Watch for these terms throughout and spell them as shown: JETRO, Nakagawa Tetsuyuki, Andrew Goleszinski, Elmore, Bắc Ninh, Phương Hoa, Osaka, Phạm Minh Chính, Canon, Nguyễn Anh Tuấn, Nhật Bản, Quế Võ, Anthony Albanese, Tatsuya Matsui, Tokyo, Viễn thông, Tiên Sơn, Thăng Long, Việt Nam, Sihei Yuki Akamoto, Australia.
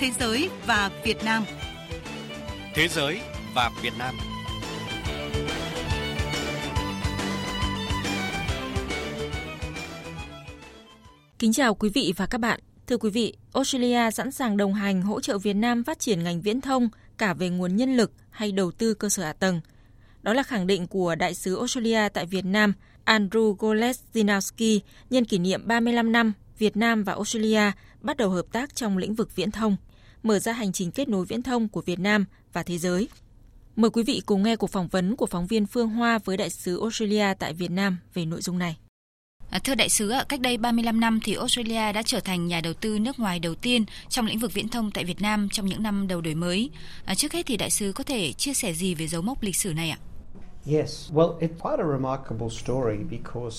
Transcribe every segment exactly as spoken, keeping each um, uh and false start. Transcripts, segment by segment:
Thế giới và Việt Nam. Thế giới và Việt Nam. Kính chào quý vị và các bạn. Thưa quý vị, Australia sẵn sàng đồng hành hỗ trợ Việt Nam phát triển ngành viễn thông cả về nguồn nhân lực hay đầu tư cơ sở hạ tầng. Đó là khẳng định của Đại sứ Australia tại Việt Nam, Andrew Goleszinski, nhân kỷ niệm ba mươi lăm năm Việt Nam và Australia bắt đầu hợp tác trong lĩnh vực viễn thông, mở ra hành trình kết nối viễn thông của Việt Nam và thế giới. Mời quý vị cùng nghe cuộc phỏng vấn của phóng viên Phương Hoa với Đại sứ Australia tại Việt Nam về nội dung này. Thưa Đại sứ, cách đây ba mươi lăm năm thì Australia đã trở thành nhà đầu tư nước ngoài đầu tiên trong lĩnh vực viễn thông tại Việt Nam trong những năm đầu đổi mới. Trước hết thì Đại sứ có thể chia sẻ gì về dấu mốc lịch sử này ạ?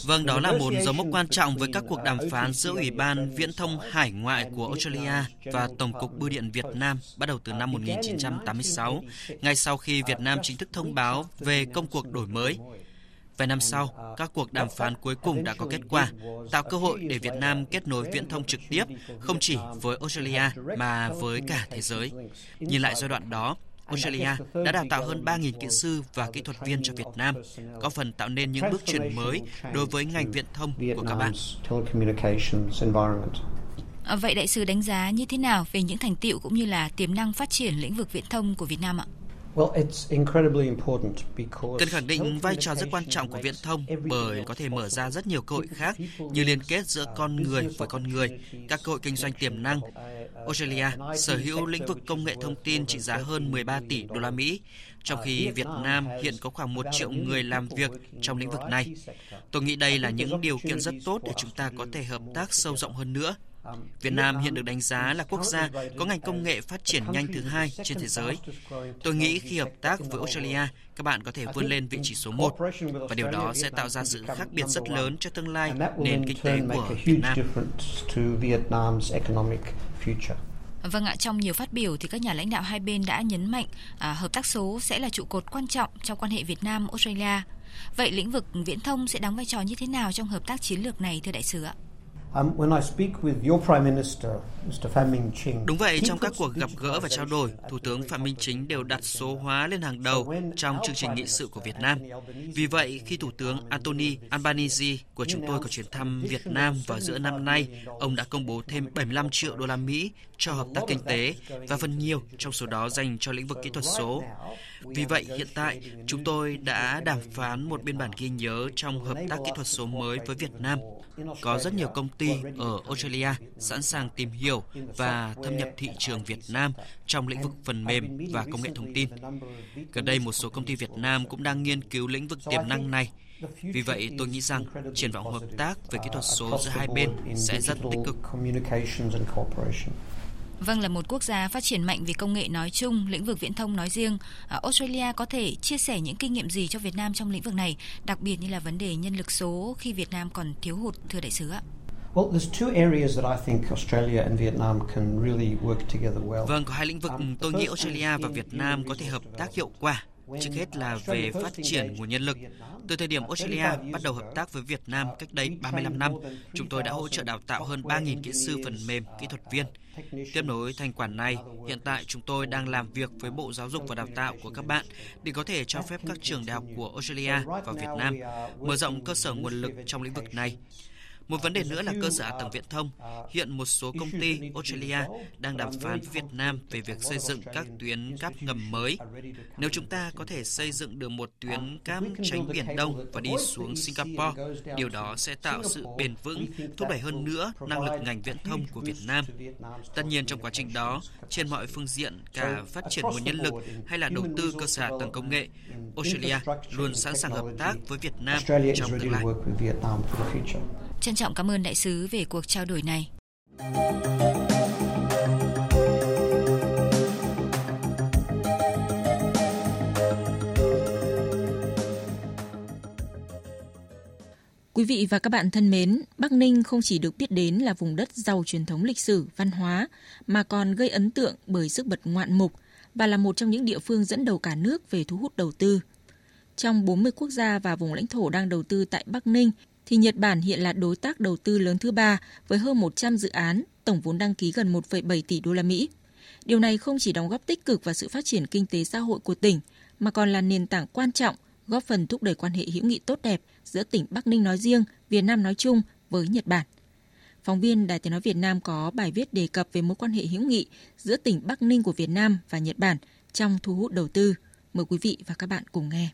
Vâng, đó là một dấu mốc quan trọng với các cuộc đàm phán giữa Ủy ban Viễn thông Hải ngoại của Australia và Tổng cục Bưu điện Việt Nam bắt đầu từ năm một nghìn chín trăm tám mươi sáu, ngay sau khi Việt Nam chính thức thông báo về công cuộc đổi mới. Vài năm sau, các cuộc đàm phán cuối cùng đã có kết quả, tạo cơ hội để Việt Nam kết nối viễn thông trực tiếp không chỉ với Australia mà với cả thế giới. Nhìn lại giai đoạn đó, Australia đã đào tạo hơn ba nghìn kỹ sư và kỹ thuật viên cho Việt Nam, góp phần tạo nên những bước chuyển mới đối với ngành viễn thông của các bạn. Vậy Đại sứ đánh giá như thế nào về những thành tựu cũng như là tiềm năng phát triển lĩnh vực viễn thông của Việt Nam ạ? Cần khẳng định vai trò rất quan trọng của viễn thông bởi có thể mở ra rất nhiều cơ hội khác như liên kết giữa con người với con người, các cơ hội kinh doanh tiềm năng. Australia sở hữu lĩnh vực công nghệ thông tin trị giá hơn mười ba tỷ đô la Mỹ, trong khi Việt Nam hiện có khoảng một triệu người làm việc trong lĩnh vực này. Tôi nghĩ đây là những điều kiện rất tốt để chúng ta có thể hợp tác sâu rộng hơn nữa. Việt Nam hiện được đánh giá là quốc gia có ngành công nghệ phát triển nhanh thứ hai trên thế giới. Tôi nghĩ khi hợp tác với Australia, các bạn có thể vươn lên vị trí số một, và điều đó sẽ tạo ra sự khác biệt rất lớn cho tương lai nền kinh tế của Việt Nam. Vâng ạ, trong nhiều phát biểu thì các nhà lãnh đạo hai bên đã nhấn mạnh à, hợp tác số sẽ là trụ cột quan trọng trong quan hệ Việt Nam-Australia. Vậy lĩnh vực viễn thông sẽ đóng vai trò như thế nào trong hợp tác chiến lược này, thưa Đại sứ ạ? Đúng vậy, trong các cuộc gặp gỡ và trao đổi, Thủ tướng Phạm Minh Chính đều đặt số hóa lên hàng đầu trong chương trình nghị sự của Việt Nam. Vì vậy, khi Thủ tướng Anthony Albanese của chúng tôi có chuyến thăm Việt Nam vào giữa năm nay, ông đã công bố thêm bảy mươi lăm triệu đô la Mỹ cho hợp tác kinh tế và phần nhiều trong số đó dành cho lĩnh vực kỹ thuật số. Vì vậy, hiện tại, chúng tôi đã đàm phán một biên bản ghi nhớ trong hợp tác kỹ thuật số mới với Việt Nam. Có rất nhiều công ty ở Australia sẵn sàng tìm hiểu và thâm nhập thị trường Việt Nam trong lĩnh vực phần mềm và công nghệ thông tin. Gần đây, một số công ty Việt Nam cũng đang nghiên cứu lĩnh vực tiềm năng này. Vì vậy, tôi nghĩ rằng triển vọng hợp tác về kỹ thuật số giữa hai bên sẽ rất tích cực. Vâng, là một quốc gia phát triển mạnh về công nghệ nói chung, lĩnh vực viễn thông nói riêng, Australia có thể chia sẻ những kinh nghiệm gì cho Việt Nam trong lĩnh vực này, đặc biệt như là vấn đề nhân lực số khi Việt Nam còn thiếu hụt, thưa Đại sứ ạ? Vâng, có hai lĩnh vực tôi nghĩ Australia và Việt Nam có thể hợp tác hiệu quả. Trước hết là về phát triển nguồn nhân lực. Từ thời điểm Australia bắt đầu hợp tác với Việt Nam cách đây ba mươi lăm năm, chúng tôi đã hỗ trợ đào tạo hơn ba nghìn kỹ sư phần mềm, kỹ thuật viên. Tiếp nối thành quả này, hiện tại chúng tôi đang làm việc với Bộ Giáo dục và Đào tạo của các bạn để có thể cho phép các trường đại học của Australia và Việt Nam mở rộng cơ sở nguồn lực trong lĩnh vực này. Một vấn đề nữa là cơ sở hạ tầng viễn thông. Hiện một số công ty Australia đang đàm phán với Việt Nam về việc xây dựng các tuyến cáp ngầm mới. Nếu chúng ta có thể xây dựng được một tuyến cáp tránh Biển Đông và đi xuống Singapore, điều đó sẽ tạo sự bền vững, thúc đẩy hơn nữa năng lực ngành viễn thông của Việt Nam. Tất nhiên trong quá trình đó, trên mọi phương diện, cả phát triển nguồn nhân lực hay là đầu tư cơ sở hạ tầng công nghệ, Australia luôn sẵn sàng hợp tác với Việt Nam trong tương lai. Trân trọng cảm ơn Đại sứ về cuộc trao đổi này. Quý vị và các bạn thân mến, Bắc Ninh không chỉ được biết đến là vùng đất giàu truyền thống lịch sử, văn hóa, mà còn gây ấn tượng bởi sức bật ngoạn mục và là một trong những địa phương dẫn đầu cả nước về thu hút đầu tư. Trong bốn mươi quốc gia và vùng lãnh thổ đang đầu tư tại Bắc Ninh, thì Nhật Bản hiện là đối tác đầu tư lớn thứ ba với hơn một trăm dự án, tổng vốn đăng ký gần một phẩy bảy tỷ đô la Mỹ. Điều này không chỉ đóng góp tích cực vào sự phát triển kinh tế xã hội của tỉnh, mà còn là nền tảng quan trọng góp phần thúc đẩy quan hệ hữu nghị tốt đẹp giữa tỉnh Bắc Ninh nói riêng, Việt Nam nói chung với Nhật Bản. Phóng viên Đài Tiếng Nói Việt Nam có bài viết đề cập về mối quan hệ hữu nghị giữa tỉnh Bắc Ninh của Việt Nam và Nhật Bản trong thu hút đầu tư. Mời quý vị và các bạn cùng nghe.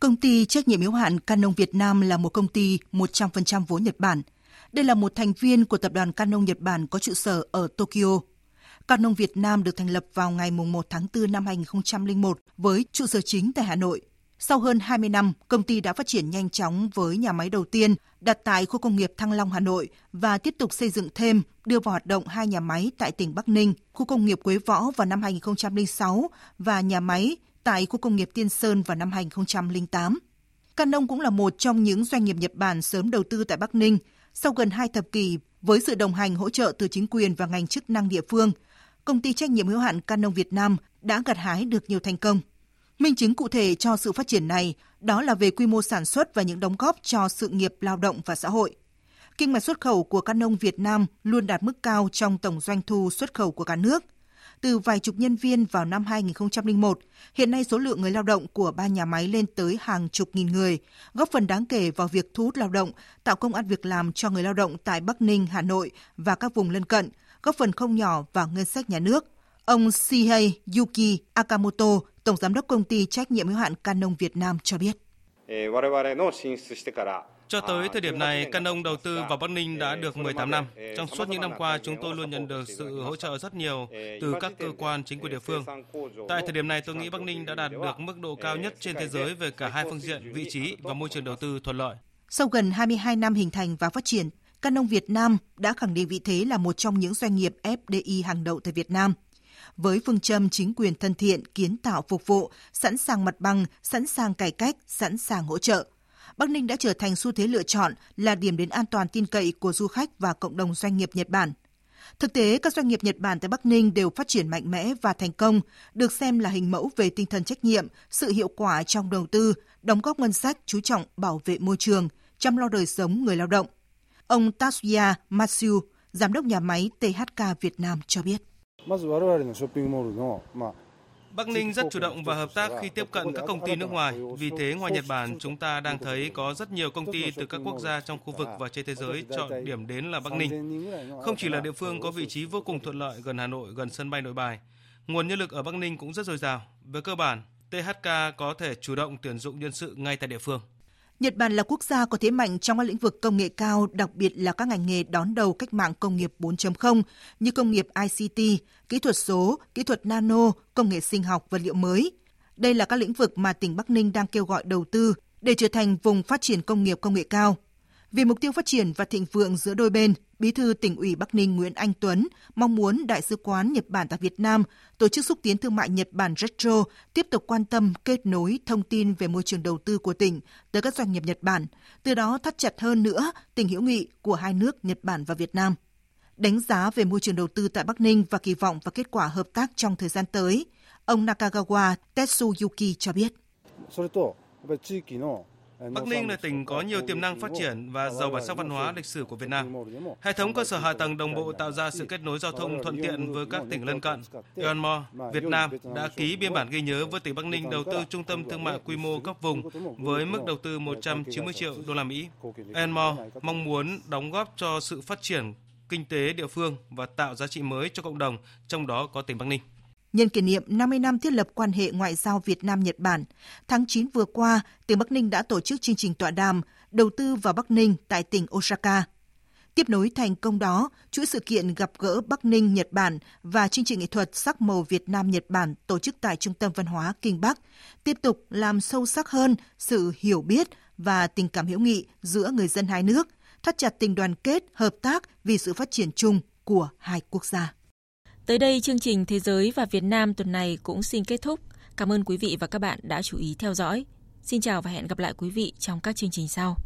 Công ty trách nhiệm hữu hạn Canon Việt Nam là một công ty một trăm phần trăm vốn Nhật Bản. Đây là một thành viên của tập đoàn Canon Nhật Bản có trụ sở ở Tokyo. Canon Việt Nam được thành lập vào ngày mùng một tháng tư năm hai nghìn không trăm lẻ một với trụ sở chính tại Hà Nội. Sau hơn hai mươi năm, công ty đã phát triển nhanh chóng với nhà máy đầu tiên đặt tại khu công nghiệp Thăng Long, Hà Nội và tiếp tục xây dựng thêm, đưa vào hoạt động hai nhà máy tại tỉnh Bắc Ninh, khu công nghiệp Quế Võ vào năm hai nghìn không trăm lẻ sáu và nhà máy tại khu công nghiệp Tiên Sơn vào năm hai nghìn không trăm lẻ tám. Canon cũng là một trong những doanh nghiệp Nhật Bản sớm đầu tư tại Bắc Ninh. Sau gần hai thập kỷ, với sự đồng hành hỗ trợ từ chính quyền và ngành chức năng địa phương, công ty trách nhiệm hữu hạn Canon Việt Nam đã gặt hái được nhiều thành công. Minh chứng cụ thể cho sự phát triển này đó là về quy mô sản xuất và những đóng góp cho sự nghiệp lao động và xã hội. Kim ngạch xuất khẩu của Canon Việt Nam luôn đạt mức cao trong tổng doanh thu xuất khẩu của cả nước. Từ vài chục nhân viên vào năm hai nghìn không trăm lẻ một, hiện nay số lượng người lao động của ba nhà máy lên tới hàng chục nghìn người, góp phần đáng kể vào việc thu hút lao động, tạo công ăn việc làm cho người lao động tại Bắc Ninh, Hà Nội và các vùng lân cận, góp phần không nhỏ vào ngân sách nhà nước. Ông Sihei Yuki Akamoto, Tổng Giám đốc Công ty Trách nhiệm hữu hạn Canon Việt Nam cho biết. Cho tới thời điểm này, Canon đầu tư vào Bắc Ninh đã được mười tám năm. Trong suốt những năm qua, chúng tôi luôn nhận được sự hỗ trợ rất nhiều từ các cơ quan chính quyền địa phương. Tại thời điểm này, tôi nghĩ Bắc Ninh đã đạt được mức độ cao nhất trên thế giới về cả hai phương diện, vị trí và môi trường đầu tư thuận lợi. Sau gần hai mươi hai năm hình thành và phát triển, Canon Việt Nam đã khẳng định vị thế là một trong những doanh nghiệp ép đê i hàng đầu tại Việt Nam. Với phương châm chính quyền thân thiện, kiến tạo phục vụ, sẵn sàng mặt bằng, sẵn sàng cải cách, sẵn sàng hỗ trợ, Bắc Ninh đã trở thành xu thế lựa chọn, là điểm đến an toàn tin cậy của du khách và cộng đồng doanh nghiệp Nhật Bản. Thực tế, các doanh nghiệp Nhật Bản tại Bắc Ninh đều phát triển mạnh mẽ và thành công, được xem là hình mẫu về tinh thần trách nhiệm, sự hiệu quả trong đầu tư, đóng góp ngân sách, chú trọng bảo vệ môi trường, chăm lo đời sống người lao động. Ông Tatsuya Matsui, Giám đốc nhà máy tê hát ca Việt Nam cho biết. Bắc Ninh rất chủ động và hợp tác khi tiếp cận các công ty nước ngoài. Vì thế, ngoài Nhật Bản, chúng ta đang thấy có rất nhiều công ty từ các quốc gia trong khu vực và trên thế giới chọn điểm đến là Bắc Ninh. Không chỉ là địa phương có vị trí vô cùng thuận lợi gần Hà Nội, gần sân bay Nội Bài, nguồn nhân lực ở Bắc Ninh cũng rất dồi dào. Về cơ bản, tê hát ca có thể chủ động tuyển dụng nhân sự ngay tại địa phương. Nhật Bản là quốc gia có thế mạnh trong các lĩnh vực công nghệ cao, đặc biệt là các ngành nghề đón đầu cách mạng công nghiệp bốn chấm không như công nghiệp i xê tê, kỹ thuật số, kỹ thuật nano, công nghệ sinh học, vật liệu mới. Đây là các lĩnh vực mà tỉnh Bắc Ninh đang kêu gọi đầu tư để trở thành vùng phát triển công nghiệp công nghệ cao. Vì mục tiêu phát triển và thịnh vượng giữa đôi bên, Bí thư Tỉnh ủy Bắc Ninh Nguyễn Anh Tuấn mong muốn Đại sứ quán Nhật Bản tại Việt Nam, Tổ chức Xúc tiến Thương mại Nhật Bản JETRO tiếp tục quan tâm kết nối thông tin về môi trường đầu tư của tỉnh tới các doanh nghiệp Nhật Bản, từ đó thắt chặt hơn nữa tình hữu nghị của hai nước Nhật Bản và Việt Nam. Đánh giá về môi trường đầu tư tại Bắc Ninh và kỳ vọng và kết quả hợp tác trong thời gian tới, ông Nakagawa Tetsuyuki cho biết. Bắc Ninh là tỉnh có nhiều tiềm năng phát triển và giàu bản sắc văn hóa lịch sử của Việt Nam. Hệ thống cơ sở hạ tầng đồng bộ tạo ra sự kết nối giao thông thuận tiện với các tỉnh lân cận. Elmore, Việt Nam đã ký biên bản ghi nhớ với tỉnh Bắc Ninh đầu tư trung tâm thương mại quy mô cấp vùng với mức đầu tư một trăm chín mươi triệu đô la Mỹ. Elmore mong muốn đóng góp cho sự phát triển kinh tế địa phương và tạo giá trị mới cho cộng đồng, trong đó có tỉnh Bắc Ninh. Nhân kỷ niệm năm mươi năm thiết lập quan hệ ngoại giao Việt Nam-Nhật Bản, tháng chín vừa qua, tỉnh Bắc Ninh đã tổ chức chương trình tọa đàm đầu tư vào Bắc Ninh tại tỉnh Osaka. Tiếp nối thành công đó, chuỗi sự kiện gặp gỡ Bắc Ninh-Nhật Bản và chương trình nghệ thuật sắc màu Việt Nam-Nhật Bản tổ chức tại Trung tâm Văn hóa Kinh Bắc tiếp tục làm sâu sắc hơn sự hiểu biết và tình cảm hữu nghị giữa người dân hai nước, thắt chặt tình đoàn kết, hợp tác vì sự phát triển chung của hai quốc gia. Tới đây, chương trình Thế giới và Việt Nam tuần này cũng xin kết thúc. Cảm ơn quý vị và các bạn đã chú ý theo dõi. Xin chào và hẹn gặp lại quý vị trong các chương trình sau.